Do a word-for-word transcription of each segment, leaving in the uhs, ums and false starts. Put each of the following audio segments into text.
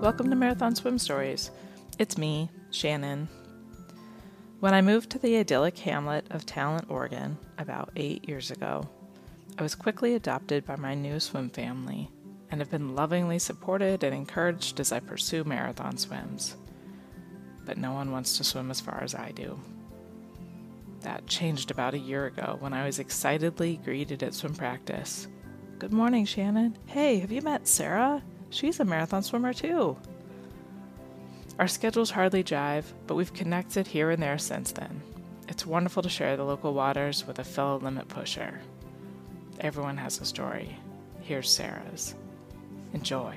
Welcome to Marathon Swim Stories. It's me, Shannon. When I moved to the idyllic hamlet of Talent, Oregon, about eight years ago, I was quickly adopted by my new swim family and have been lovingly supported and encouraged as I pursue marathon swims. But no one wants to swim as far as I do. That changed about a year ago when I was excitedly greeted at swim practice. Good morning, Shannon. Hey, have you met Sarah? She's a marathon swimmer too. Our schedules hardly jive, but we've connected here and there since then. It's wonderful to share the local waters with a fellow limit pusher. Everyone has a story. Here's Sarah's. Enjoy.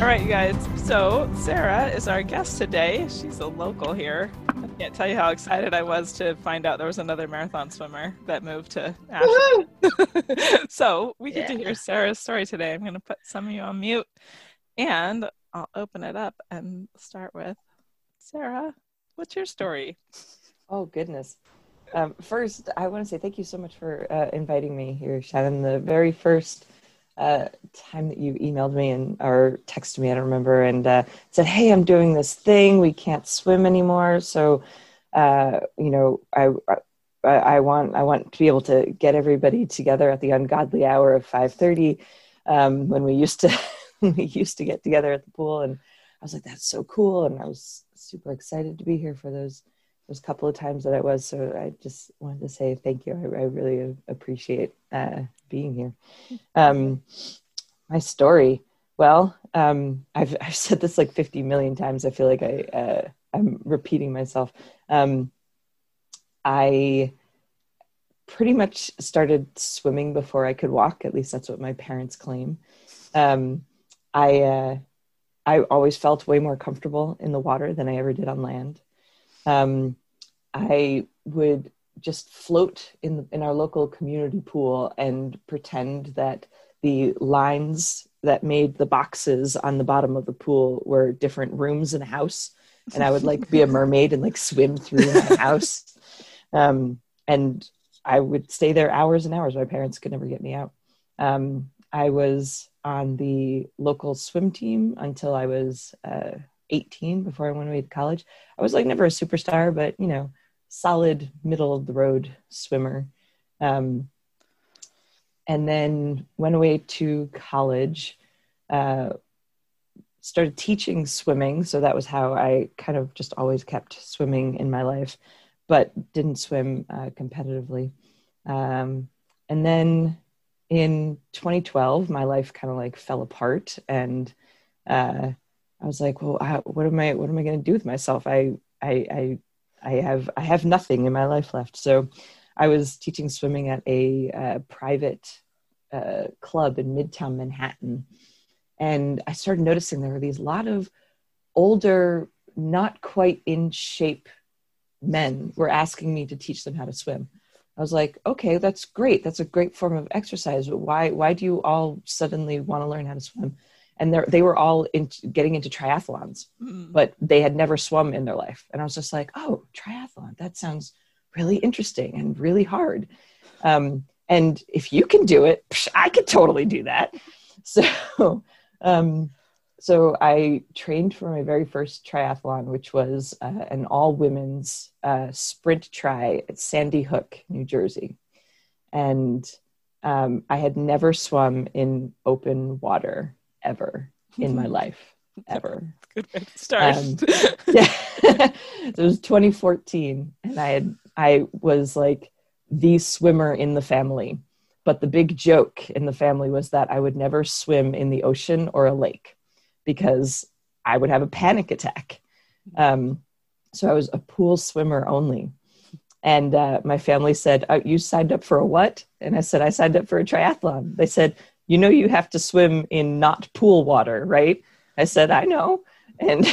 All right, you guys. So Sarah is our guest today. She's a local here. I can't tell you how excited I was to find out there was another marathon swimmer that moved to Ashland. So we get yeah. to hear Sarah's story today. I'm going to put some of you on mute and I'll open it up and start with Sarah. What's your story? Oh, goodness. Um, first, I want to say thank you so much for uh, inviting me here, Shannon. The very first Uh, time that you emailed me and or texted me, I don't remember, and uh, said, hey, I'm doing this thing. We can't swim anymore. So, uh, you know, I, I I want I want to be able to get everybody together at the ungodly hour of five thirty um, when we used to we used to get together at the pool. And I was like, that's so cool. And I was super excited to be here for those those couple of times that I was. So I just wanted to say thank you. I, I really appreciate uh being here. Um, my story. Well, um, I've, I've said this like fifty million times. I feel like I, uh, I'm repeating myself. Um, I pretty much started swimming before I could walk. At least that's what my parents claim. Um, I, uh, I always felt way more comfortable in the water than I ever did on land. Um, I would just float in the, in our local community pool and pretend that the lines that made the boxes on the bottom of the pool were different rooms in a house. And I would like be a mermaid and like swim through my house. Um, and I would stay there hours and hours. My parents could never get me out. Um, I was on the local swim team until I was uh, eighteen before I went away to college. I was like never a superstar, but you know, solid middle of the road swimmer. Um, and then went away to college, uh, started teaching swimming. So that was how I kind of just always kept swimming in my life, but didn't swim uh, competitively. Um, and then in twenty twelve, my life kind of like fell apart and uh, I was like, well, I, what am I, what am I going to do with myself? I, I, I, I have I have nothing in my life left. So I was teaching swimming at a uh, private uh, club in Midtown Manhattan. And I started noticing there were these lot of older, not quite in shape men were asking me to teach them how to swim. I was like, okay, that's great. That's a great form of exercise. But why, why do you all suddenly want to learn how to swim? And they were all in, getting into triathlons, mm. but they had never swum in their life. And I was just like, oh, triathlon, that sounds really interesting and really hard. Um, and if you can do it, psh, I could totally do that. So um, so I trained for my very first triathlon, which was uh, an all-women's uh, sprint try at Sandy Hook, New Jersey. And um, I had never swum in open water ever in my life, ever. Good way to start. Um, yeah. It was twenty fourteen and I had, I was like the swimmer in the family, but the big joke in the family was that I would never swim in the ocean or a lake because I would have a panic attack. Um, so I was a pool swimmer only. And uh, my family said, oh, you signed up for a what? And I said, I signed up for a triathlon. They said, you know, you have to swim in not pool water, right? I said, I know. And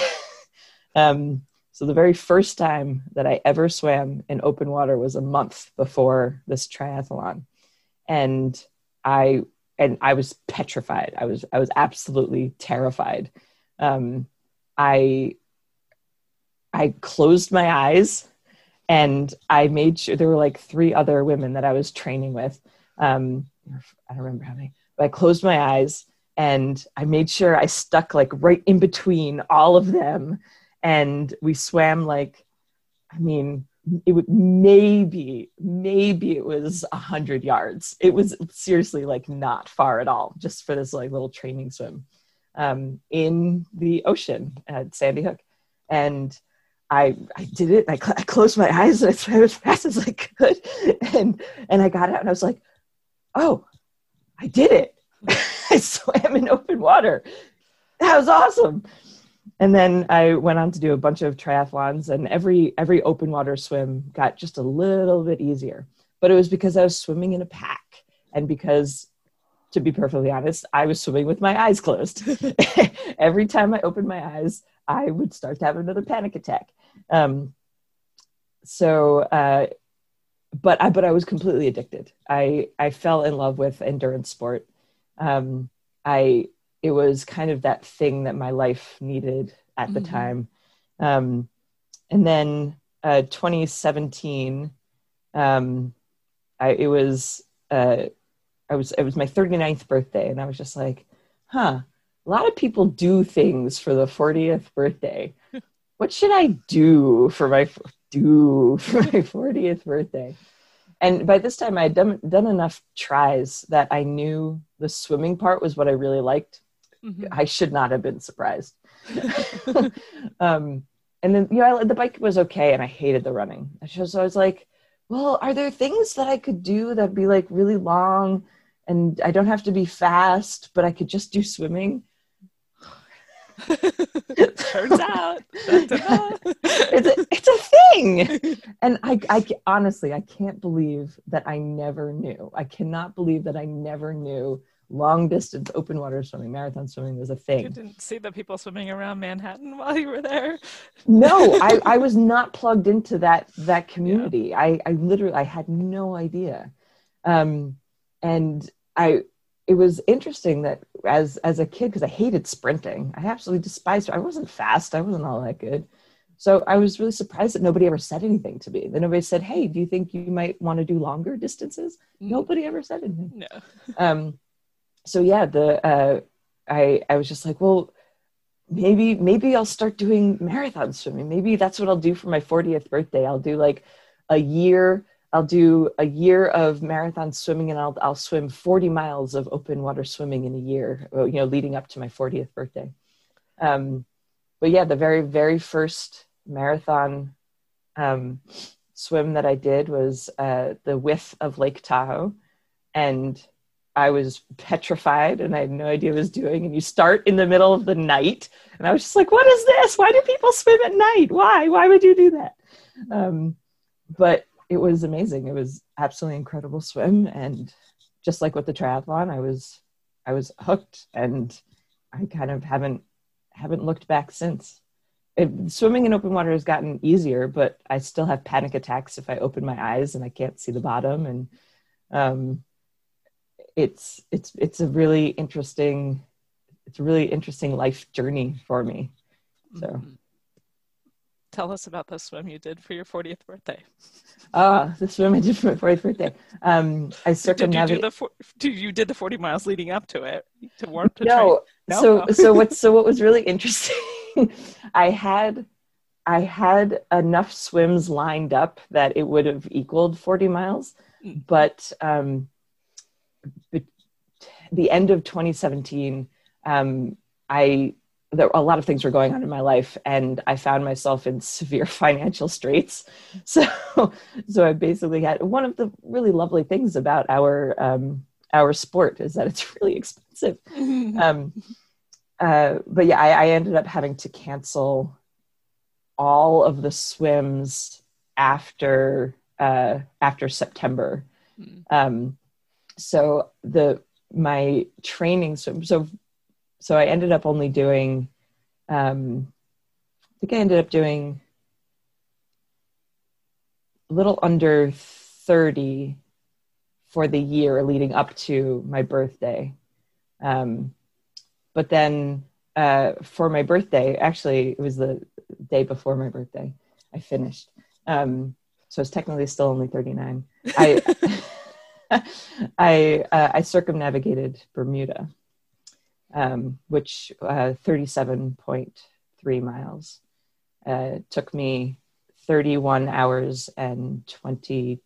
um, so the very first time that I ever swam in open water was a month before this triathlon. And I, and I was petrified. I was, I was absolutely terrified. Um, I, I closed my eyes And I made sure there were like three other women that I was training with. Um, I don't remember how many, but I closed my eyes and I made sure I stuck like right in between all of them. And we swam like, I mean, it would maybe, maybe it was a hundred yards. It was seriously like not far at all, just for this like little training swim um, in the ocean at Sandy Hook. And I, I did it. I, cl- I closed my eyes and I swam as fast as I could. And, and I got out and I was like, oh, I did it. I swam in open water. That was awesome. And then I went on to do a bunch of triathlons, and every every open water swim got just a little bit easier. But it was because I was swimming in a pack, and because, to be perfectly honest, I was swimming with my eyes closed. Every time I opened my eyes, I would start to have another panic attack. Um, so, uh, but I but I was completely addicted. I I fell in love with endurance sport. Um, I. It was kind of that thing that my life needed at the mm-hmm. time. Um, and then uh, twenty seventeen, um, I, it was, uh, I was, it was my thirty-ninth birthday. And I was just like, huh, a lot of people do things for the fortieth birthday. What should I do for my, do for my fortieth birthday? And by this time I had done, done enough tries that I knew the swimming part was what I really liked. Mm-hmm. I should not have been surprised. um, and then, you know, I, the bike was okay. And I hated the running. So I was like, well, are there things that I could do that'd be like really long and I don't have to be fast, but I could just do swimming? Turns out it's a, it's a thing. And I, I honestly, I can't believe that I never knew. I cannot believe that I never knew long distance open water swimming, marathon swimming was a thing. You didn't see the people swimming around Manhattan while you were there? No, I, I was not plugged into that, that community. Yeah. I, I literally, I had no idea. Um, and I, It was interesting that as as a kid, because I hated sprinting, I absolutely despised it. I wasn't fast. I wasn't all that good. So I was really surprised that nobody ever said anything to me. That nobody said, hey, do you think you might want to do longer distances? Nobody ever said anything. No. um, so yeah, the uh, I I was just like, well, maybe maybe I'll start doing marathon swimming. Maybe that's what I'll do for my fortieth birthday. I'll do like a year I'll do a year of marathon swimming and I'll I'll swim forty miles of open water swimming in a year, you know, leading up to my fortieth birthday. Um, but yeah, the very, very first marathon um, swim that I did was uh, the width of Lake Tahoe. And I was petrified and I had no idea what I was doing. And you start in the middle of the night. And I was just like, what is this? Why do people swim at night? Why? Why would you do that? Um, but it was amazing. It was absolutely incredible swim. And just like with the triathlon, I was, I was hooked, and I kind of haven't, haven't looked back since. It, swimming in open water has gotten easier, but I still have panic attacks if I open my eyes and I can't see the bottom. And um, it's, it's, it's a really interesting, it's a really interesting life journey for me. So. Mm-hmm. Tell us about the swim you did for your fortieth birthday. Oh, the swim I did for my fortieth birthday. Um, I circumnavigated. Did you do the for- you did the forty miles leading up to it to warm to no, no. So so what so what was really interesting? I had I had enough swims lined up that it would have equaled forty miles, mm. but um, the end of twenty seventeen, um, I. There, a lot of things were going on in my life, and I found myself in severe financial straits. So, so I basically had one of the really lovely things about our um, our sport is that it's really expensive. um, uh, but yeah, I, I ended up having to cancel all of the swims after uh, after September. Mm. Um, so the my training swim so. So I ended up only doing, um, I think I ended up doing a little under thirty for the year leading up to my birthday. Um, but then uh, for my birthday, actually, it was the day before my birthday, I finished. Um, So it's technically still only thirty-nine. I I, uh, I circumnavigated Bermuda, um, which uh, thirty-seven point three miles uh, took me thirty-one hours and twenty.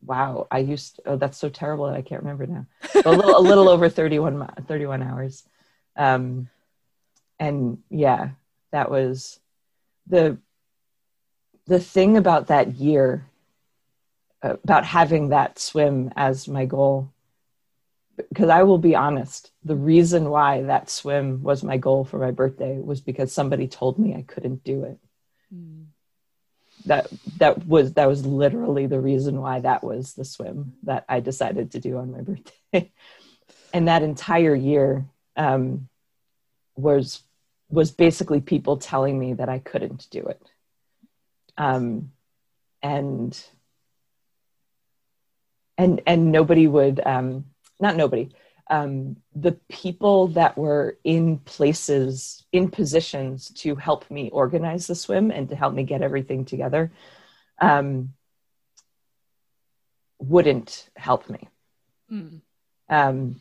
Wow, I used to, oh, that's so terrible that I can't remember now. A little, a little over thirty-one, thirty-one hours. Um, and yeah, that was the, the thing about that year, uh, about having that swim as my goal, because I will be honest, the reason why that swim was my goal for my birthday was because somebody told me I couldn't do it. Mm. That that was that was literally the reason why that was the swim that I decided to do on my birthday, and that entire year um, was was basically people telling me that I couldn't do it, um, and and and nobody would um, not nobody um, the people that were in places in positions to help me organize the swim and to help me get everything together, um, wouldn't help me. Mm. Um,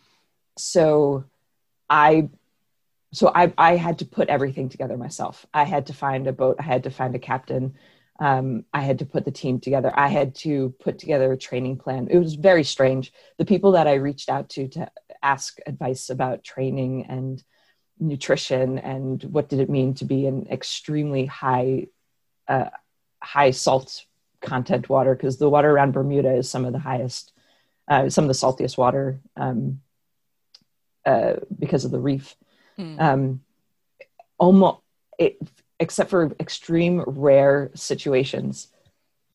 so I, so I, I had to put everything together myself. I had to find a boat. I had to find a captain. Um, I had to put the team together. I had to put together a training plan. It was very strange. The people that I reached out to, to ask advice about training and nutrition and what did it mean to be in extremely high, uh, high salt content water, because the water around Bermuda is some of the highest, uh, some of the saltiest water um, uh, because of the reef. Mm. Um, almost, it, except for extreme rare situations,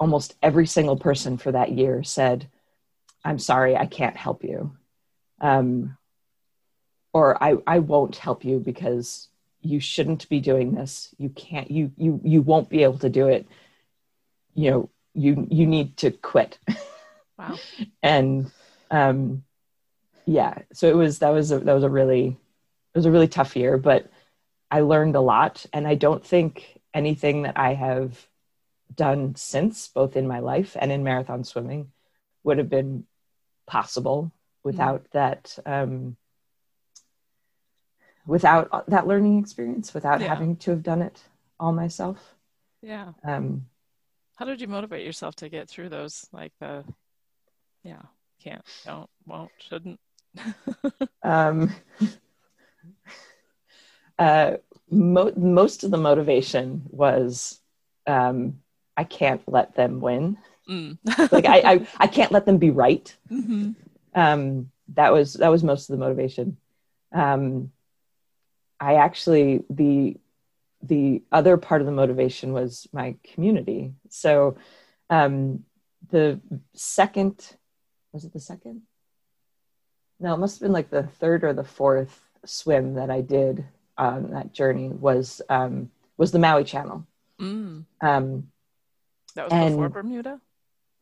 almost every single person for that year said, I'm sorry, I can't help you. Um, or I, I won't help you because you shouldn't be doing this. You can't, you, you, you won't be able to do it. You know, you, you need to quit. Wow. And, um, yeah, so it was, that was, a, that was a really, it was a really tough year, but I learned a lot. And I don't think anything that I have done since, both in my life and in marathon swimming, would have been possible without mm-hmm. that, um, without that learning experience, without yeah. having to have done it all myself. Yeah. Um, how did you motivate yourself to get through those? Like the, yeah, can't, don't, won't, shouldn't. um, uh, mo- most of the motivation was, um, I can't let them win. Mm. Like I, I, I can't let them be right. Mm-hmm. Um, that was, that was most of the motivation. Um, I actually, the, the other part of the motivation was my community. So, um, the second, was it the second? No, it must've been like the third or the fourth swim that I did on um, that journey was, um, was the Maui Channel. Mm. Um, that was and, before Bermuda?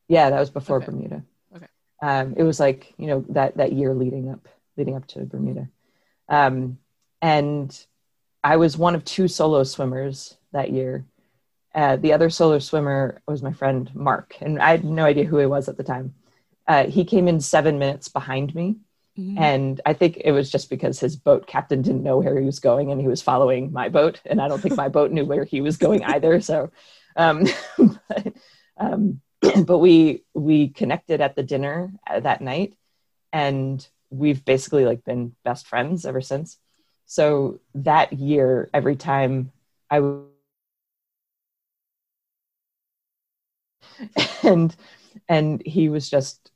Yeah, that was before okay. Bermuda. Okay. Um, it was like, you know, that, that year leading up, leading up to Bermuda. Um, And I was one of two solo swimmers that year. Uh, the other solo swimmer was my friend, Mark. And I had no idea who he was at the time. Uh, he came in seven minutes behind me. Mm-hmm. And I think it was just because his boat captain didn't know where he was going and he was following my boat. And I don't think my boat knew where he was going either. So, um, but, um, but we, we connected at the dinner that night and we've basically like been best friends ever since. So that year, every time I would, and, and he was just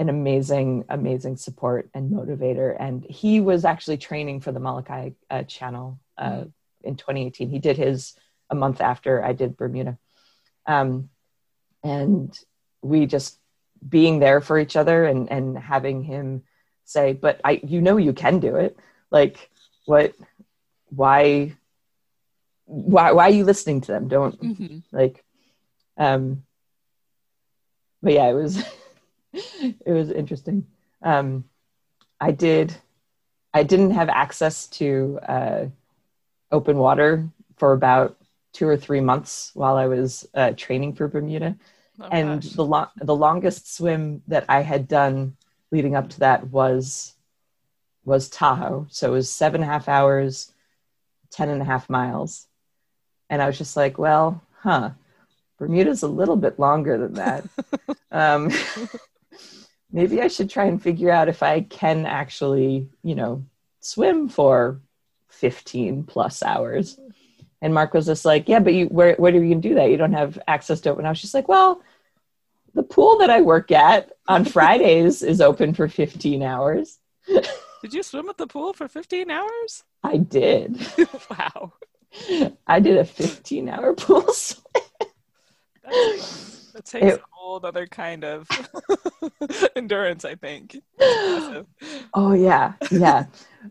an amazing, amazing support and motivator. And he was actually training for the Molokai uh, channel uh, mm-hmm. in twenty eighteen. He did his a month after I did Bermuda. Um, and we just being there for each other and, and having him say, but I, you know, you can do it. Like, What, why, why, why are you listening to them? Don't mm-hmm. like, um, but yeah, it was, it was interesting. Um, I did, I didn't have access to, uh, open water for about two or three months while I was uh, training for Bermuda. Oh, and gosh. the lo- the longest swim that I had done leading up to that was was Tahoe. So it was seven and a half hours, ten and a half miles. And I was just like, well, huh, Bermuda's a little bit longer than that. um, maybe I should try and figure out if I can actually, you know, swim for fifteen plus hours. And Mark was just like, yeah, but you, where, where do you do that? You don't have access to it. And I was just like, well, the pool that I work at on Fridays is open for fifteen hours. Did you swim at the pool for fifteen hours? I did. Wow. I did a fifteen hour pool swim. That takes it, a whole other kind of endurance, I think. Oh yeah, yeah.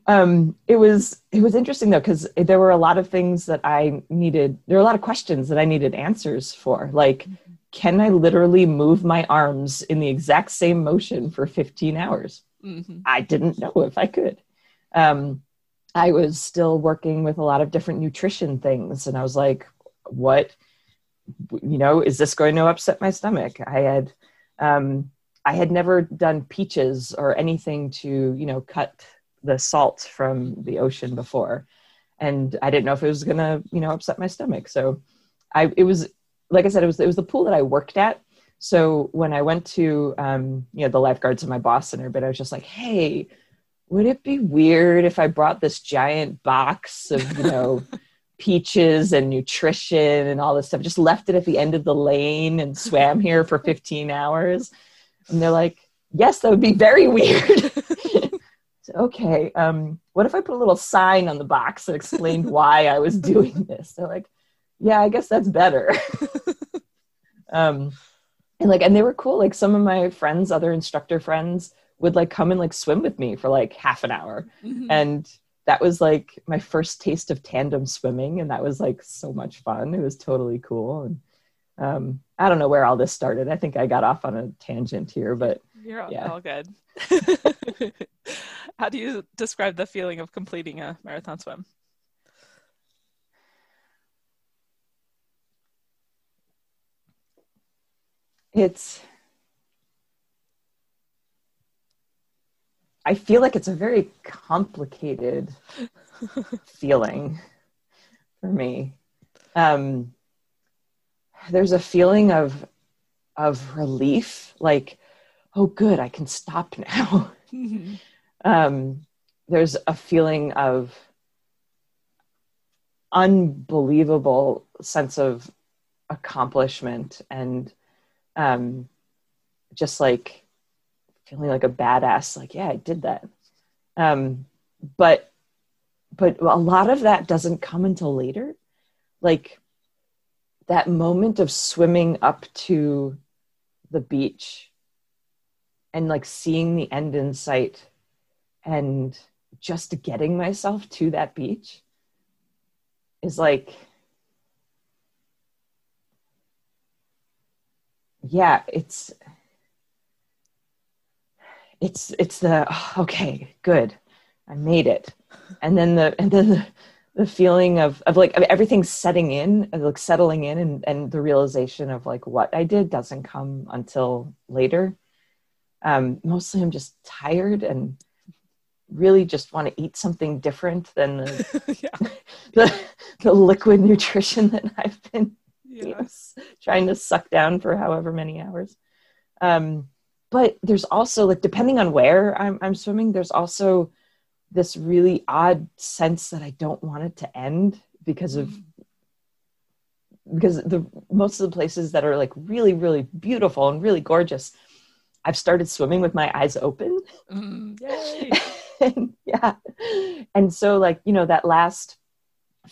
Um, it was it was interesting though, because there were a lot of things that I needed. There were a lot of questions that I needed answers for. Like, mm-hmm. can I literally move my arms in the exact same motion for fifteen hours? Mm-hmm. I didn't know if I could. Um, I was still working with a lot of different nutrition things, and I was like, what? You know, is this going to upset my stomach? I had, um, I had never done peaches or anything to, you know, cut the salt from the ocean before. And I didn't know if it was going to, you know, upset my stomach. So I, it was, like I said, it was, it was the pool that I worked at. So when I went to, um, you know, the lifeguards and my boss and everybody, I was just like, hey, would it be weird if I brought this giant box of, you know, peaches and nutrition and all this stuff, just left it at the end of the lane and swam here for fifteen hours? And they're like, yes, that would be very weird. So, okay, um, what if I put a little sign on the box that explained why I was doing this? They're like, yeah, I guess that's better. um, and like, and they were cool. Like some of my friends, other instructor friends would like come and like swim with me for like half an hour. Mm-hmm. And that was like my first taste of tandem swimming. And that was like so much fun. It was totally cool. And um, I don't know where all this started. I think I got off on a tangent here, but you're all, yeah. all good. How do you describe the feeling of completing a marathon swim? It's, I feel like it's a very complicated feeling for me. Um, there's a feeling of of relief, like, oh, good, I can stop now. Mm-hmm. um, there's a feeling of unbelievable sense of accomplishment and um, just like, feeling like a badass, like, yeah, I did that. Um, but, but a lot of that doesn't come until later. Like that moment of swimming up to the beach and like seeing the end in sight and just getting myself to that beach is like, yeah, it's, It's it's the oh, okay, good, I made it, and then the and then the, the feeling of of like, I mean, everything's setting in, like settling in, and and the realization of like what I did doesn't come until later. Um, mostly, I'm just tired and really just want to eat something different than the yeah. the, the liquid nutrition that I've been yes. you know, trying to suck down for however many hours. Um, But there's also like, depending on where I'm, I'm swimming, there's also this really odd sense that I don't want it to end because of, because the, most of the places that are like really, really beautiful and really gorgeous, I've started swimming with my eyes open. Mm, yay. And, yeah. And so like, you know, that last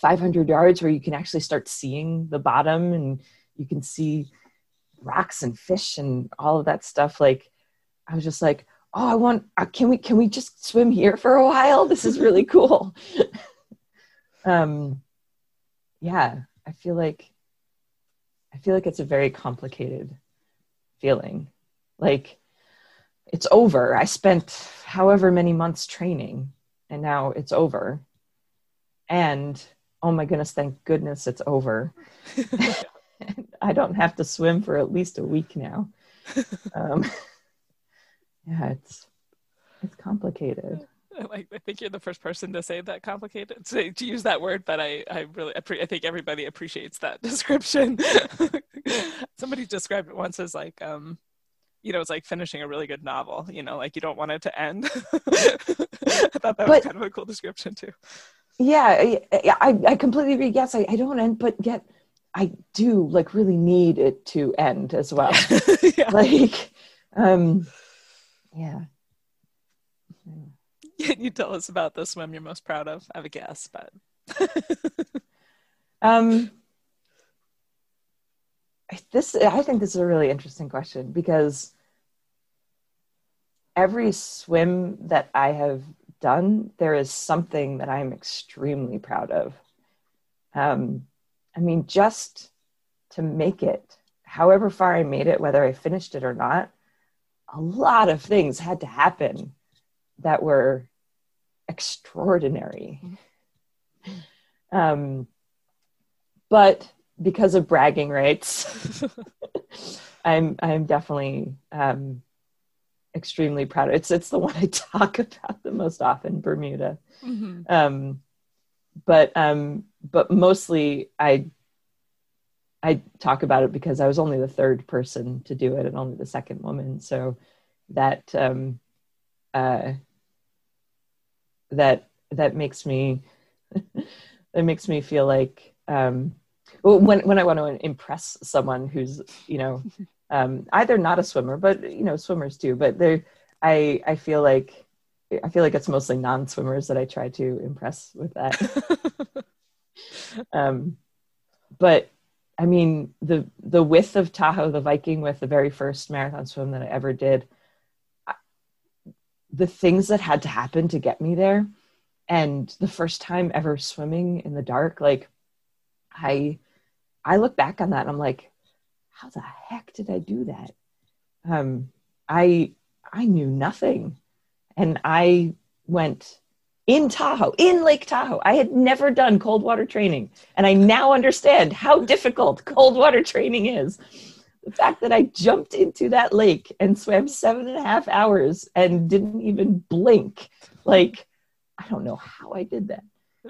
five hundred yards where you can actually start seeing the bottom and you can see rocks and fish and all of that stuff. Like, I was just like, oh, I want, uh, can we, can we just swim here for a while? This is really cool. um, yeah, I feel like, I feel like it's a very complicated feeling. Like it's over. I spent however many months training and now it's over. And oh my goodness, thank goodness it's over. I don't have to swim for at least a week now. Um, yeah, it's it's complicated. I think you're the first person to say that complicated, to, to use that word, but I, I really, I think everybody appreciates that description. Somebody described it once as like, um, you know, it's like finishing a really good novel, you know, like you don't want it to end. I thought that but, was kind of a cool description too. Yeah, I, I completely agree. Yes, I, I don't end, but yet I do like really need it to end as well. Yeah. Like, um, yeah. Can you tell us about the swim you're most proud of? I have a guess, but. um, this I think this is a really interesting question because every swim that I have done, there is something that I'm extremely proud of. Um, I mean, just to make it, however far I made it, whether I finished it or not, a lot of things had to happen that were extraordinary. Um, but because of bragging rights, I'm I'm definitely um, extremely proud. It's it's the one I talk about the most often, Bermuda. Mm-hmm. Um, but um, but mostly I I talk about it because I was only the third person to do it and only the second woman. So that um, uh, that that makes me that makes me feel like um well, when when I want to impress someone who's, you know, um either not a swimmer, but you know, swimmers do, but they I I feel like I feel like it's mostly non-swimmers that I try to impress with that. um but I mean the the width of Tahoe, the Viking width, the very first marathon swim that I ever did, the things that had to happen to get me there. And the first time ever swimming in the dark, like I, I look back on that and I'm like, how the heck did I do that? Um, I, I knew nothing. And I went in Tahoe, in Lake Tahoe. I had never done cold water training. And I now understand how difficult cold water training is. The fact that I jumped into that lake and swam seven and a half hours and didn't even blink. Like, I don't know how I did that.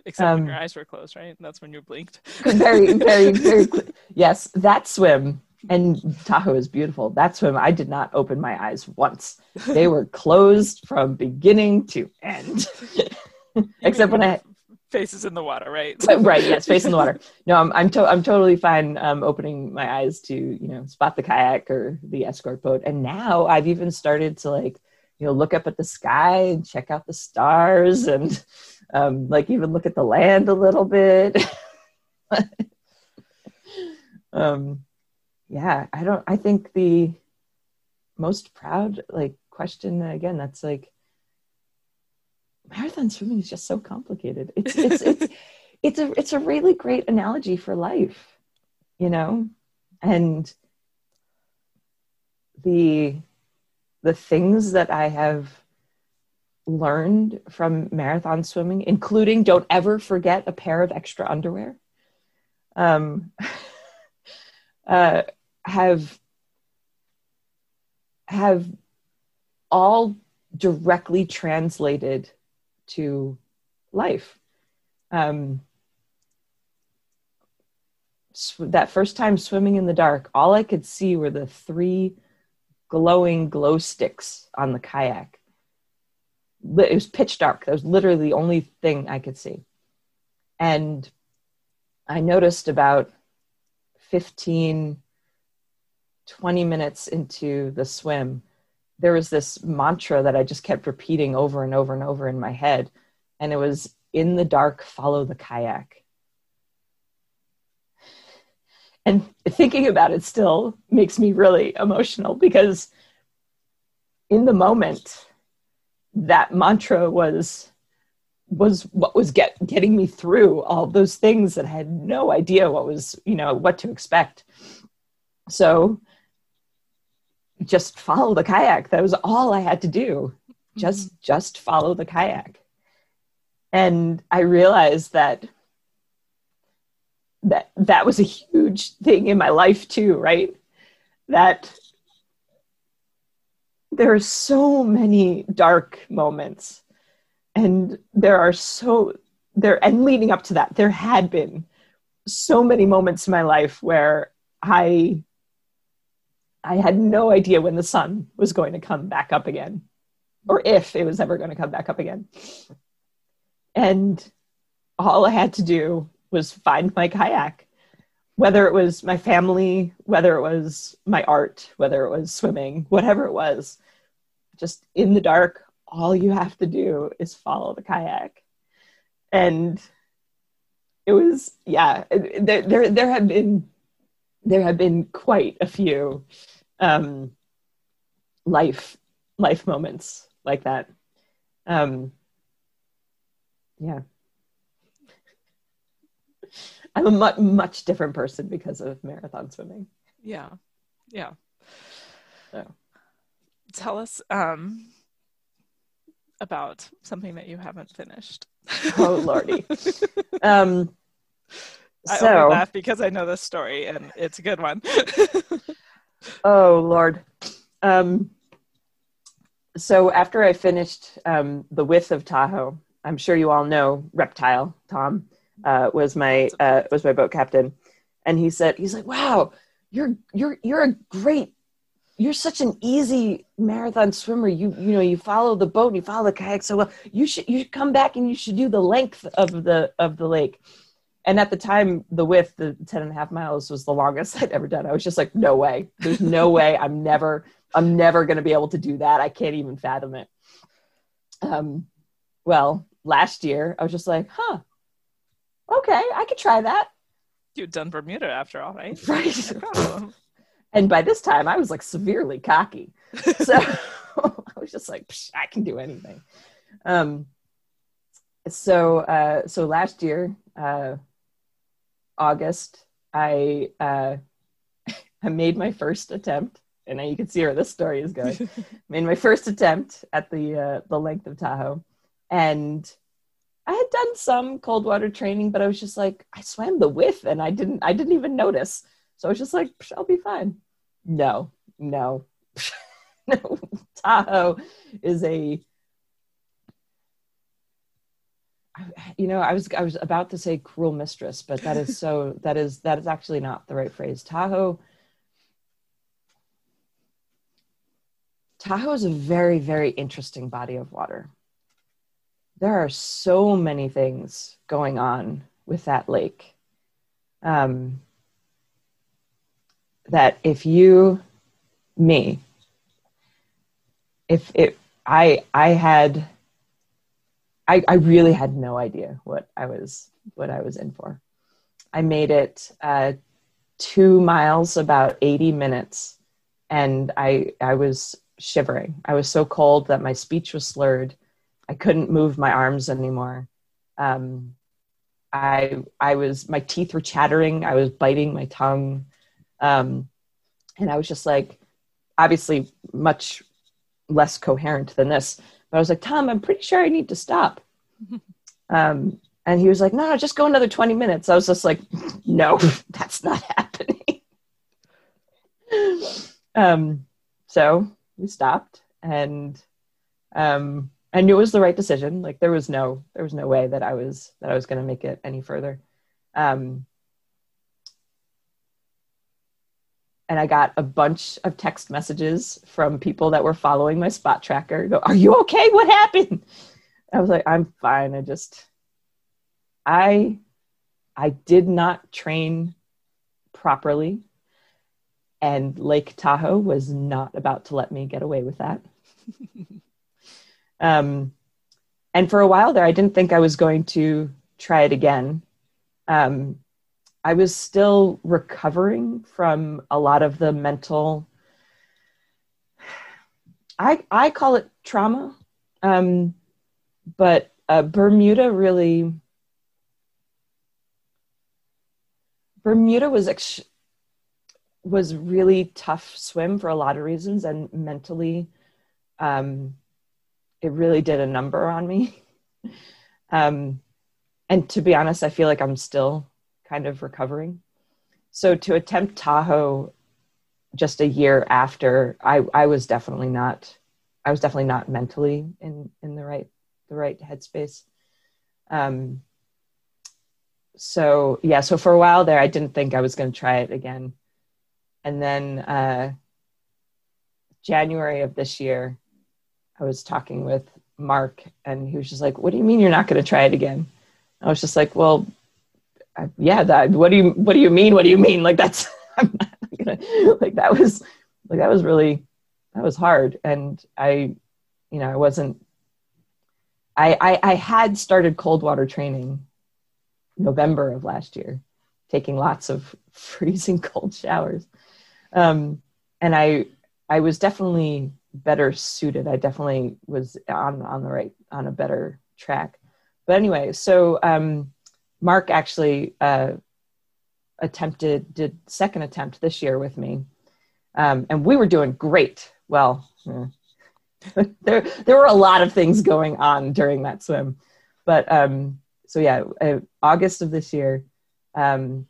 Except um, when your eyes were closed, right? And that's when you blinked. Very, very, very. Yes, that swim, and Tahoe is beautiful. That swim, I did not open my eyes once. They were closed from beginning to end. Except when I... Faces in the water, right? Right, yes, face in the water. No, I'm I'm, to- I'm totally fine um, opening my eyes to, you know, spot the kayak or the escort boat. And now I've even started to, like, you know, look up at the sky and check out the stars and, um, like, even look at the land a little bit. um, yeah, I don't, I think the most proud, like, question, again, that's, like, marathon swimming is just so complicated. It's it's it's it's a it's a really great analogy for life, you know, and the the things that I have learned from marathon swimming, including don't ever forget a pair of extra underwear, um, uh, have have all directly translated to life. Um, sw- that first time swimming in the dark, all I could see were the three glowing glow sticks on the kayak. It was pitch dark. That was literally the only thing I could see. And I noticed about fifteen, twenty minutes into the swim, there was this mantra that I just kept repeating over and over and over in my head. And it was, in the dark, follow the kayak. And thinking about it still makes me really emotional because in the moment, that mantra was was what was get, getting me through all those things that I had no idea what was, you know, what to expect. So just follow the kayak. That was all I had to do. Just, mm-hmm. just follow the kayak. And I realized that that that was a huge thing in my life too, right? That there are so many dark moments, and there are so there, and leading up to that, there had been so many moments in my life where I, I had no idea when the sun was going to come back up again, or if it was ever going to come back up again. And all I had to do was find my kayak, whether it was my family, whether it was my art, whether it was swimming, whatever it was, just in the dark, all you have to do is follow the kayak. And it was, yeah, there, there, there have been, there have been quite a few um, life, life moments like that. Um, yeah. I'm a much, much different person because of marathon swimming. Yeah. Yeah. So. Tell us um, about something that you haven't finished. Oh, Lordy. um, I so, only laugh because I know this story and it's a good one. Oh, Lord. Um, so after I finished um, the Width of Tahoe, I'm sure you all know Reptile, Tom. Uh, was my uh, was my boat captain, and he said, he's like, "Wow, you're you're you're a great, you're such an easy marathon swimmer. You you know you follow the boat and you follow the kayak so well. You should you should come back and you should do the length of the of the lake." And at the time, the width, the ten and a half miles, was the longest I'd ever done. I was just like, "No way! There's no way! I'm never I'm never going to be able to do that. I can't even fathom it." Um, well, last year I was just like, "Huh." Okay, I could try that. You'd done Bermuda after all, right? Right. No problem. And by this time, I was like severely cocky. So I was just like, psh, I can do anything. Um, so uh, so last year, uh, August, I uh, I made my first attempt, and now you can see where this story is going. Made my first attempt at the uh, the length of Tahoe, and I had done some cold water training, but I was just like, I swam the width and I didn't, I didn't even notice. So I was just like, I'll be fine. No, no, no. Tahoe is a, you know, I was, I was about to say cruel mistress, but that is so, that is, that is actually not the right phrase. Tahoe, Tahoe is a very, very interesting body of water. There are so many things going on with that lake um, that if you, me, if it, I, I had, I, I really had no idea what I was, what I was in for. I made it uh, two miles, about eighty minutes. And I, I was shivering. I was so cold that my speech was slurred. I couldn't move my arms anymore. Um, I I was, my teeth were chattering. I was biting my tongue. Um, and I was just like, obviously much less coherent than this. But I was like, Tom, I'm pretty sure I need to stop. um, and he was like, no, no, just go another twenty minutes. I was just like, no, that's not happening. um, so we stopped and... Um, I knew it was the right decision. Like there was no, there was no way that I was, that I was going to make it any further. Um, and I got a bunch of text messages from people that were following my spot tracker. Go, are you okay? What happened? I was like, I'm fine. I just, I, I did not train properly. And Lake Tahoe was not about to let me get away with that. Um, and for a while there, I didn't think I was going to try it again. Um, I was still recovering from a lot of the mental, I, I call it trauma. Um, but, uh, Bermuda really, Bermuda was, ex- was really tough swim for a lot of reasons, and mentally, um, it really did a number on me. Um, and to be honest, I feel like I'm still kind of recovering. So to attempt Tahoe just a year after, I, I was definitely not, I was definitely not mentally in, in the right, the right headspace. Um, so yeah, so for a while there, I didn't think I was going to try it again. And then, uh, January of this year, I was talking with Mark and he was just like, what do you mean you're not going to try it again? I was just like, well, I, yeah, that, what do you, what do you mean? What do you mean? Like that's, I'm not gonna, like, that was like, that was really, that was hard. And I, you know, I wasn't, I, I, I had started cold water training November of last year, taking lots of freezing cold showers. Um, and I, I was definitely better suited. I definitely was on, on the right, on a better track. But anyway, so um, Mark actually uh, attempted, did second attempt this year with me. Um, and we were doing great. Well, yeah. there there were a lot of things going on during that swim. But um, so yeah, uh, August of this year, um,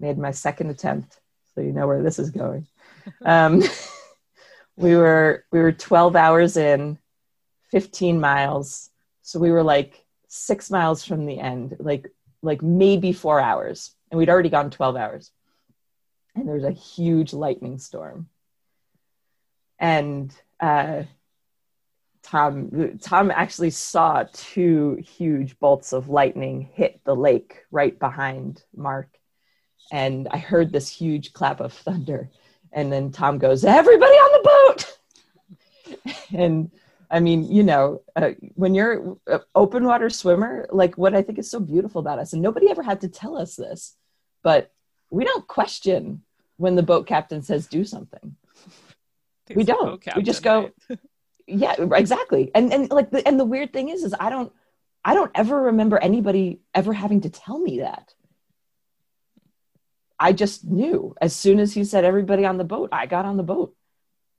made my second attempt. So you know where this is going. Um, we were we were twelve hours in, fifteen miles. So we were like six miles from the end, like like maybe four hours. And we'd already gone twelve hours. And there was a huge lightning storm. And uh, Tom Tom actually saw two huge bolts of lightning hit the lake right behind Mark. And I heard this huge clap of thunder. And then Tom goes, everybody on the boat. And I mean, you know, uh, when you're an open water swimmer, like what I think is so beautiful about us, and nobody ever had to tell us this, but we don't question when the boat captain says do something. We don't. Captain, we just go, right? Yeah, exactly. And and like the, and the weird thing is, is I don't I don't ever remember anybody ever having to tell me that. I just knew as soon as he said everybody on the boat, I got on the boat.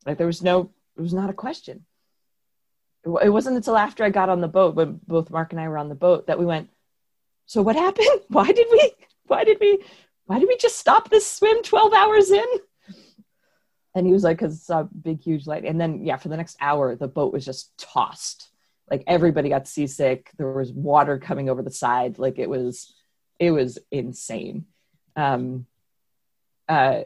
Like there was no, it was not a question. It wasn't until after I got on the boat, when both Mark and I were on the boat, that we went, so what happened? Why did we, why did we, why did we just stop this swim twelve hours in? And he was like, cause it's a big, huge light. And then, yeah, for the next hour, the boat was just tossed. Like everybody got seasick. There was water coming over the side. Like it was, it was insane. Um, uh,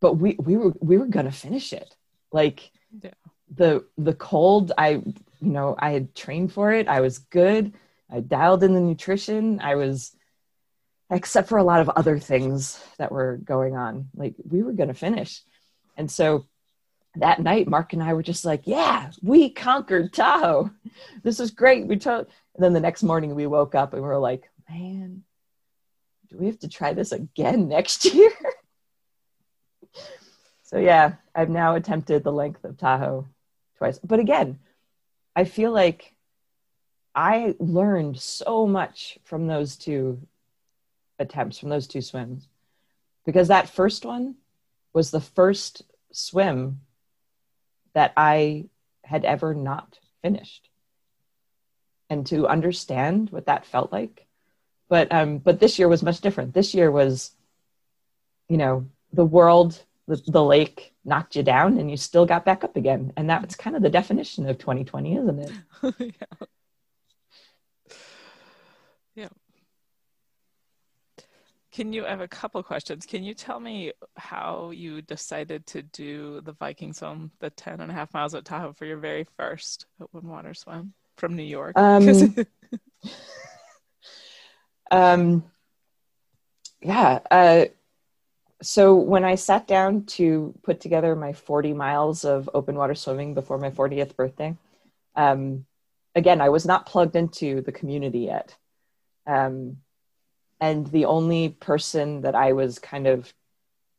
but we, we were, we were going to finish it. Like yeah. the, the cold, I, you know, I had trained for it. I was good. I dialed in the nutrition. I was, except for a lot of other things that were going on, like we were going to finish. And so that night, Mark and I were just like, yeah, we conquered Tahoe. This is great. We told, and then the next morning we woke up and we were like, man, do we have to try this again next year? So yeah, I've now attempted the length of Tahoe twice. But again, I feel like I learned so much from those two attempts, from those two swims, because that first one was the first swim that I had ever not finished. And to understand what that felt like. But um, but this year was much different. This year was, you know, the world, the, the lake knocked you down and you still got back up again. And that's kind of the definition of twenty twenty, isn't it? Yeah. Yeah. Can you, I have a couple questions. Can you tell me how you decided to do the Viking swim, the ten and a half miles at Tahoe for your very first open water swim from New York? Um, Um, yeah. Uh, so when I sat down to put together my forty miles of open water swimming before my fortieth birthday, um, again, I was not plugged into the community yet. Um, and the only person that I was kind of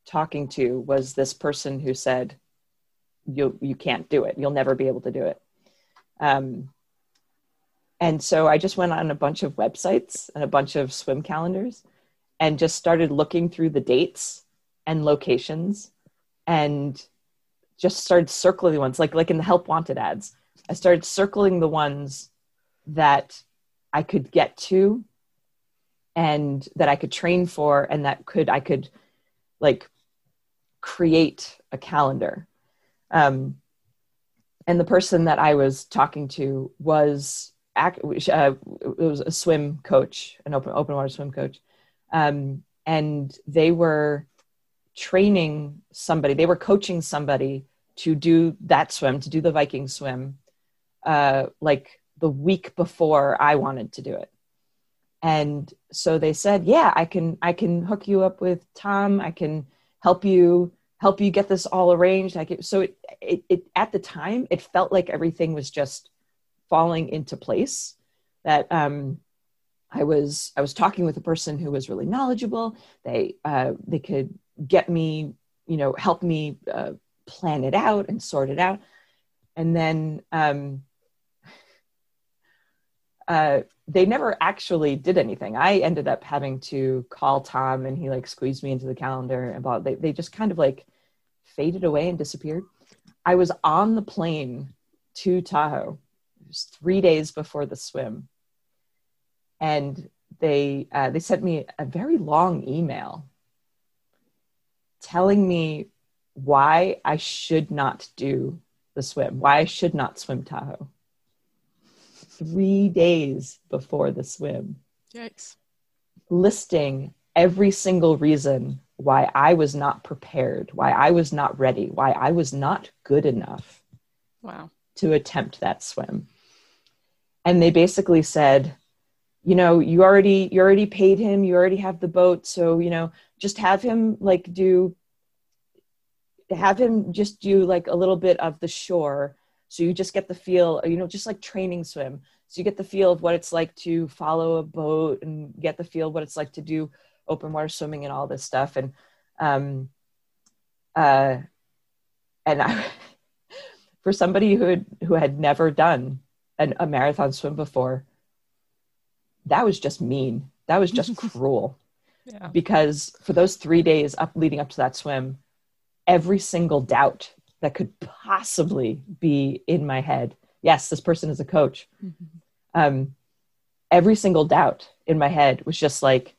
talking to was this person who said, you, you can't do it. You'll never be able to do it. Um, And so I just went on a bunch of websites and a bunch of swim calendars and just started looking through the dates and locations and just started circling the ones, like, like in the help wanted ads. I started circling the ones that I could get to and that I could train for, and that could, I could like create a calendar. Um, and the person that I was talking to was, uh, it was a swim coach, an open, open water swim coach. Um, and they were training somebody, they were coaching somebody to do that swim, to do the Viking swim, uh, like the week before I wanted to do it. And so they said, yeah, I can, I can hook you up with Tom. I can help you, help you get this all arranged. I can, so it, it, it, at the time, it felt like everything was just falling into place, that, um, I was, I was talking with a person who was really knowledgeable. They, uh, they could get me, you know, help me, uh, plan it out and sort it out. And then, um, Uh, they never actually did anything. I ended up having to call Tom, and he like squeezed me into the calendar, and blah, they, they just kind of like faded away and disappeared. I was on the plane to Tahoe. It was three days before the swim. And they, uh, they sent me a very long email telling me why I should not do the swim, why I should not swim Tahoe. Three days before the swim. Yikes. Listing every single reason why I was not prepared, why I was not ready, why I was not good enough. Wow. To attempt that swim. And they basically said, you know, you already, you already paid him, you already have the boat. So, you know, just have him like do, have him just do like a little bit of the shore. So you just get the feel, you know, just like training swim. So you get the feel of what it's like to follow a boat and get the feel of what it's like to do open water swimming and all this stuff. And, um, uh, and I, for somebody who had, who had never done an, a marathon swim before, that was just mean. That was just cruel. Yeah. Because for those three days up leading up to that swim, every single doubt that could possibly be in my head. Yes, this person is a coach. Mm-hmm. Um, every single doubt in my head was just like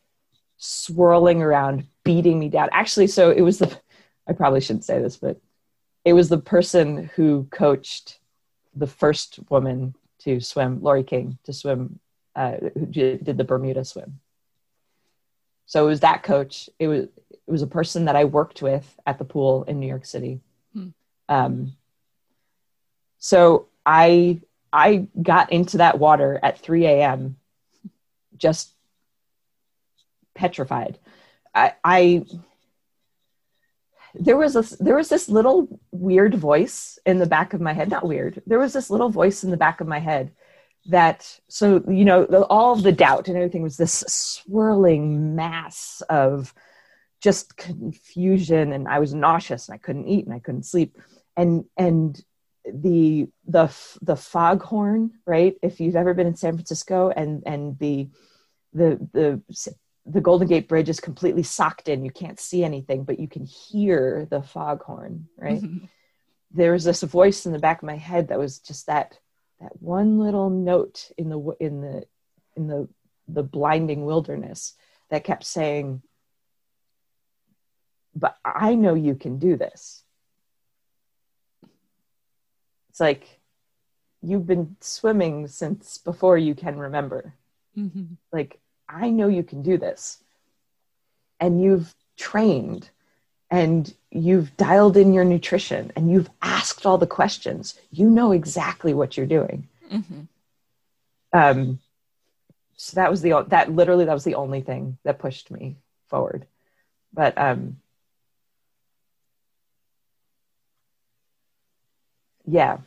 swirling around, beating me down. Actually, so it was the, I probably shouldn't say this, but it was the person who coached the first woman to swim, Lori King, to swim, uh, who did the Bermuda swim. So it was that coach. It was, it was a person that I worked with at the pool in New York City. Um, so I, I got into that water at three a.m. just petrified. I, I, there was this, there was this little weird voice in the back of my head, not weird. There was this little voice in the back of my head that, so, you know, the, all the doubt and everything was this swirling mass of just confusion. And I was nauseous and I couldn't eat and I couldn't sleep. And, and the, the, the foghorn, right? If you've ever been in San Francisco, and, and the, the, the, the Golden Gate Bridge is completely socked in, you can't see anything, but you can hear the foghorn, right? Mm-hmm. There was this voice in the back of my head that was just that, that one little note in the, in the, in the, the blinding wilderness that kept saying, but I know you can do this. It's like, you've been swimming since before you can remember. Mm-hmm. Like, I know you can do this. And you've trained and you've dialed in your nutrition and you've asked all the questions. You know exactly what you're doing. Mm-hmm. Um, so that was the, that literally, that was the only thing that pushed me forward. But, um, yeah,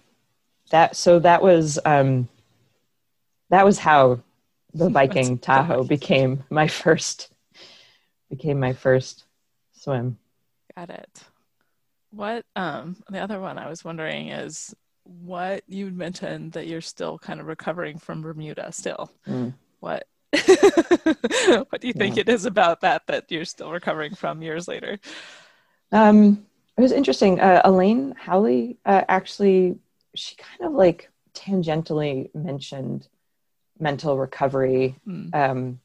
that, so that was, um, that was how the Viking Tahoe became my first, became my first swim. Got it. What, um, the other one I was wondering is what you mentioned that you're still kind of recovering from Bermuda still. Mm. What, what do you think yeah. it is about that, that you're still recovering from years later? Um, It was interesting. Uh, Elaine Howley, uh, actually, she kind of like tangentially mentioned mental recovery. Mm. Um,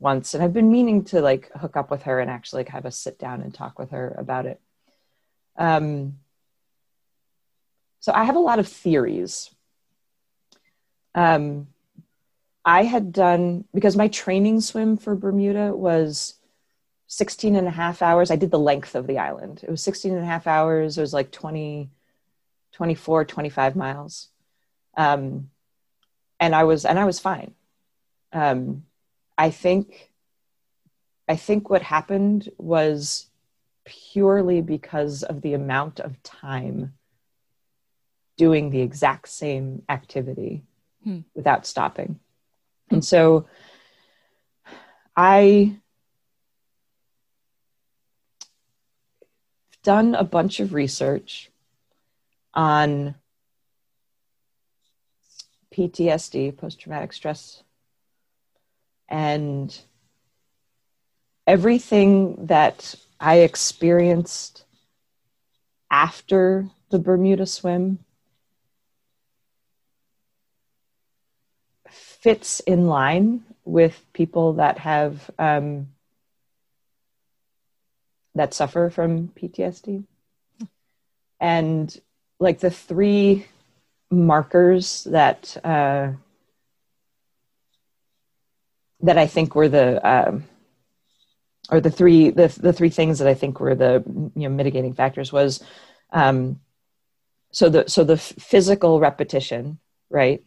once, and I've been meaning to like hook up with her and actually like have a sit down and talk with her about it. Um, so I have a lot of theories. Um, I had done, because my training swim for Bermuda was sixteen and a half hours. I did the length of the island. It was sixteen and a half hours. It was like twenty, twenty-four, twenty-five miles. Um, and I was, and I was fine. Um, I think, I think what happened was purely because of the amount of time doing the exact same activity hmm. without stopping. And so I've done a bunch of research on P T S D, post-traumatic stress, and everything that I experienced after the Bermuda swim fits in line with people that have, um, that suffer from P T S D. And like the three markers that, uh, that I think were the, um, or the three, the, the three things that I think were the, you know, mitigating factors was, um, so the, so the f- physical repetition, right?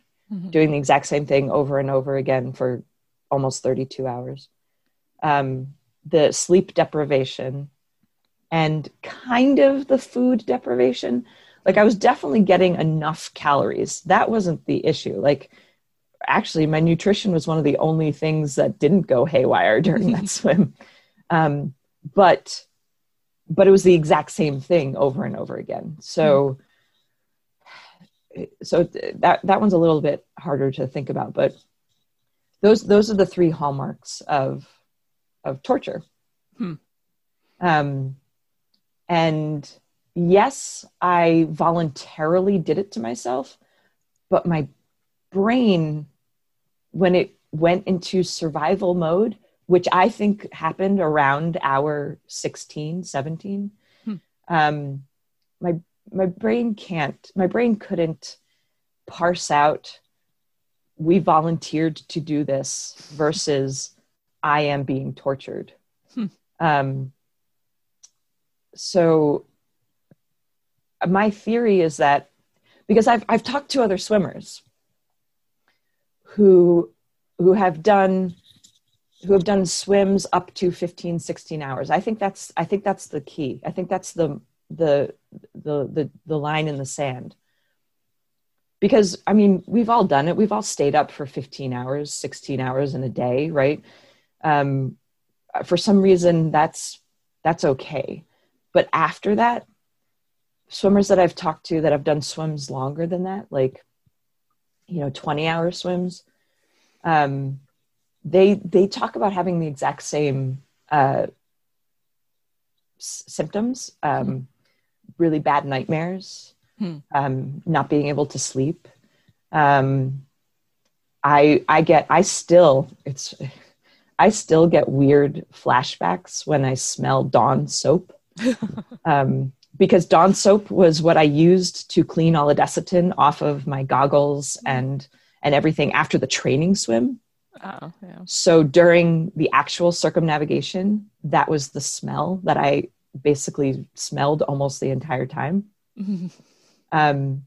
Doing the exact same thing over and over again for almost thirty-two hours. Um, the sleep deprivation and kind of the food deprivation. Like I was definitely getting enough calories. That wasn't the issue. Like actually my nutrition was one of the only things that didn't go haywire during that swim. Um, but, but it was the exact same thing over and over again. So mm. So that, that one's a little bit harder to think about, but those, those are the three hallmarks of, of torture. Hmm. Um, and yes, I voluntarily did it to myself, but my brain, when it went into survival mode, which I think happened around hour sixteen, seventeen, hmm. um, my My brain can't, my brain couldn't parse out, we volunteered to do this versus I am being tortured. Hmm. Um, so my theory is that, because I've, I've talked to other swimmers who, who have done, who have done swims up to fifteen, sixteen hours. I think that's, I think that's the key. I think that's the, the, the, the, the line in the sand, because I mean, we've all done it. We've all stayed up for fifteen hours, sixteen hours in a day. Right. Um, for some reason that's, that's okay. But after that, swimmers that I've talked to that have done swims longer than that, like, you know, twenty hour swims, um, they, they talk about having the exact same, uh, s- symptoms, um, mm-hmm. really bad nightmares, hmm. um, not being able to sleep. Um, I, I get, I still, it's, I still get weird flashbacks when I smell Dawn soap, um, because Dawn soap was what I used to clean all the Desitin off of my goggles and, and everything after the training swim. Oh, yeah. So during the actual circumnavigation, that was the smell that I basically smelled almost the entire time. Um,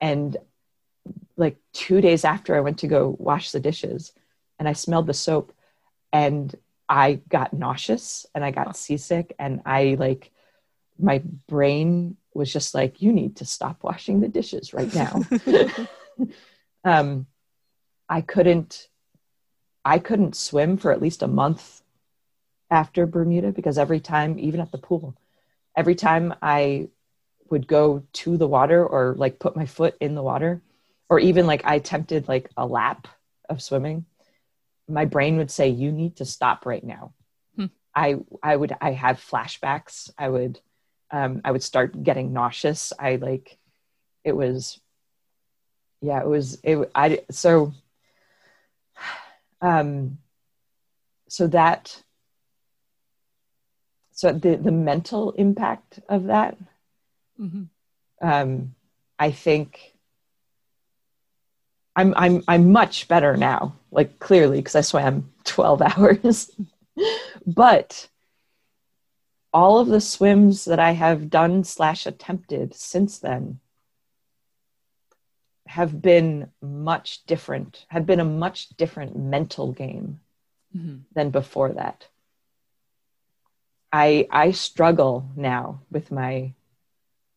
and like two days after I went to go wash the dishes and I smelled the soap and I got nauseous and I got oh. seasick and I like, my brain was just like, you need to stop washing the dishes right now. um, I couldn't, I couldn't swim for at least a month after Bermuda, because every time, even at the pool, every time I would go to the water or like put my foot in the water, or even like I attempted like a lap of swimming, my brain would say, you need to stop right now. Hmm. I, I would, I have flashbacks. I would, um, I would start getting nauseous. I like, it was, yeah, it was, it, I, so, um, so that, so the, the mental impact of that, mm-hmm. um, I think I'm, I'm, I'm much better now, like clearly, because I swam twelve hours, but all of the swims that I have done slash attempted since then have been much different, have been a much different mental game mm-hmm. than before that. I I struggle now with my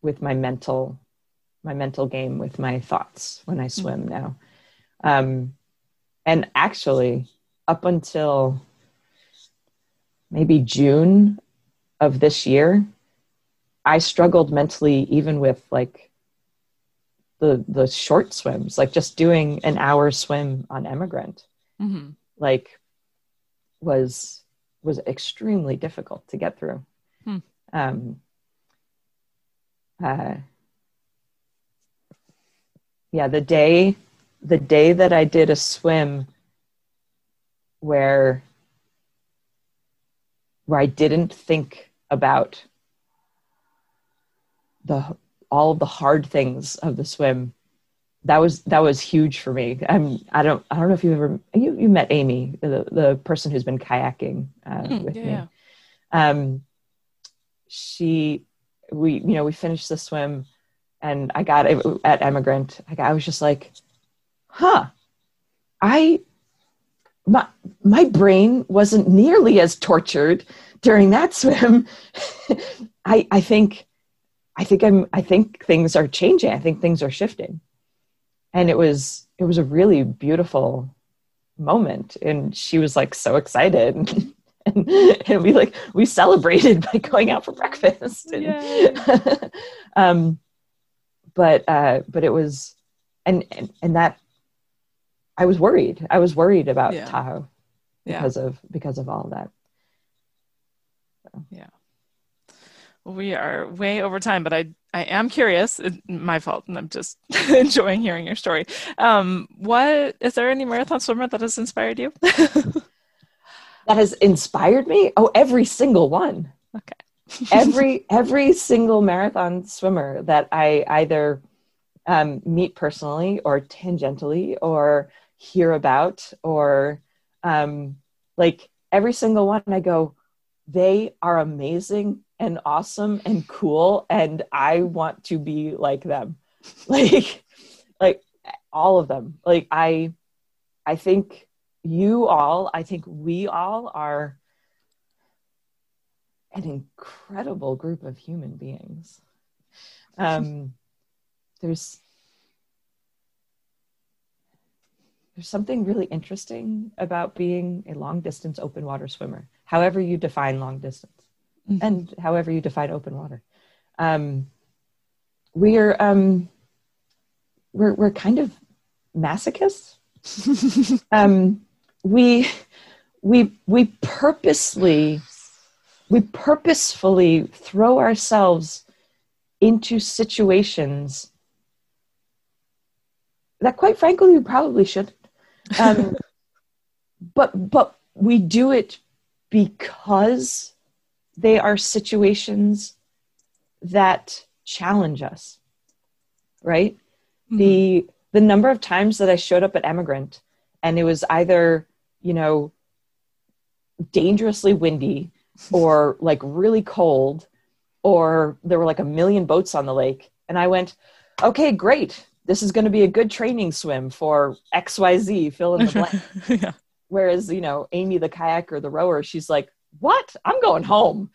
with my mental my mental game, with my thoughts when I swim mm-hmm. now. Um, and actually, up until maybe June of this year, I struggled mentally even with like the the short swims, like just doing an hour swim on Emigrant, mm-hmm. like was was extremely difficult to get through. Hmm. Um, uh, yeah, the day the day that I did a swim where where I didn't think about the all of the hard things of the swim, that was that was huge for me. I'm I don't I don't know if you've ever you you met Amy, the the person who's been kayaking uh, mm, with yeah, me. Yeah. Um, she we you know we finished the swim, and I got at Emigrant. I, got, I was just like, huh, I. My my brain wasn't nearly as tortured during that swim. I I think I think I'm I think things are changing. I think things are shifting. And it was it was a really beautiful moment. And she was like so excited. and, and, and we like we celebrated by going out for breakfast. And, um but uh but it was and and, and that I was worried. I was worried about yeah. Tahoe because yeah. of because of all that. So. Yeah. Well, we are way over time, but I, I am curious. It's my fault, and I'm just enjoying hearing your story. Um, what is there any marathon swimmer that has inspired you? That has inspired me? Oh, every single one. Okay. every every single marathon swimmer that I either um, meet personally or tangentially or hear about, or, um, like every single one, I go, they are amazing and awesome and cool. And I want to be like them. like, like all of them. Like, I, I think you all, I think we all are an incredible group of human beings. Um, There's there's something really interesting about being a long distance open water swimmer, however you define long distance, mm-hmm. and however you define open water. Um, we're um, we're we're kind of masochists. um, we we we purposely we purposefully throw ourselves into situations that quite frankly, we probably shouldn't. Um, but but we do it because they are situations that challenge us, right? Mm-hmm. The the number of times that I showed up at Emigrant and it was either, you know, dangerously windy or like really cold, or there were like a million boats on the lake. And I went, okay, great. This is going to be a good training swim for X Y Z, fill in the blank. yeah. Whereas, you know, Amy, the kayaker, the rower, she's like, what? I'm going home.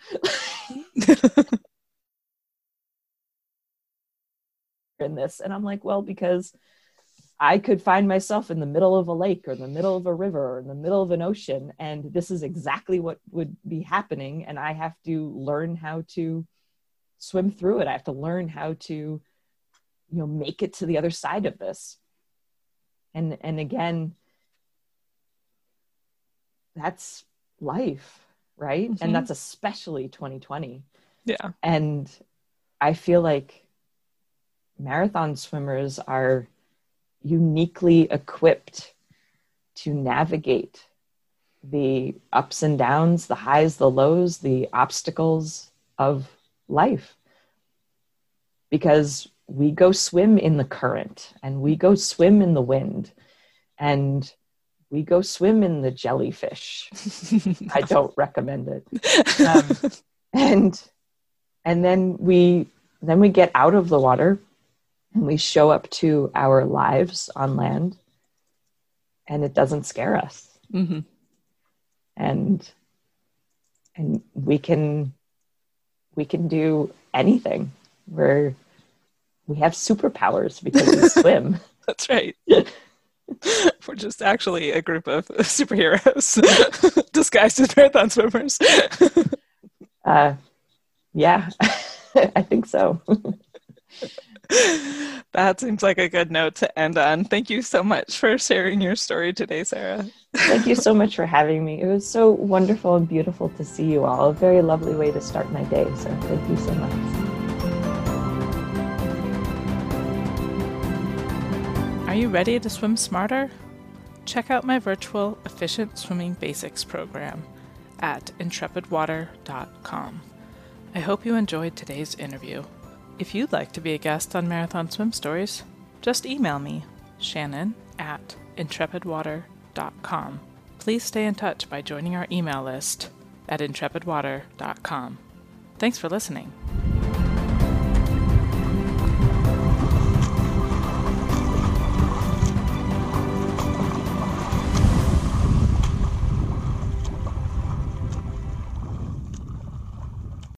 in this. And I'm like, well, because I could find myself in the middle of a lake or the middle of a river or in the middle of an ocean. And this is exactly what would be happening. And I have to learn how to swim through it. I have to learn how to, you know, make it to the other side of this. And, and again, that's life, right? Mm-hmm. And that's especially twenty twenty. Yeah. And I feel like marathon swimmers are uniquely equipped to navigate the ups and downs, the highs, the lows, the obstacles of life. Because we go swim in the current, and we go swim in the wind, and we go swim in the jellyfish. I don't recommend it. Um, and and then we then we get out of the water and we show up to our lives on land, and it doesn't scare us. Mm-hmm. And and we can we can do anything. We're we have superpowers because we swim. That's right. We're just actually a group of superheroes disguised as marathon swimmers. uh, yeah, I think so. That seems like a good note to end on. Thank you so much for sharing your story today, Sarah. Thank you so much for having me. It was so wonderful and beautiful to see you all. A very lovely way to start my day. So thank you so much. Are you ready to swim smarter? Check out my virtual Efficient Swimming Basics program at intrepid water dot com. I hope you enjoyed today's interview. If you'd like to be a guest on Marathon Swim Stories, just email me, Shannon at intrepid water dot com. Please stay in touch by joining our email list at intrepid water dot com. Thanks for listening.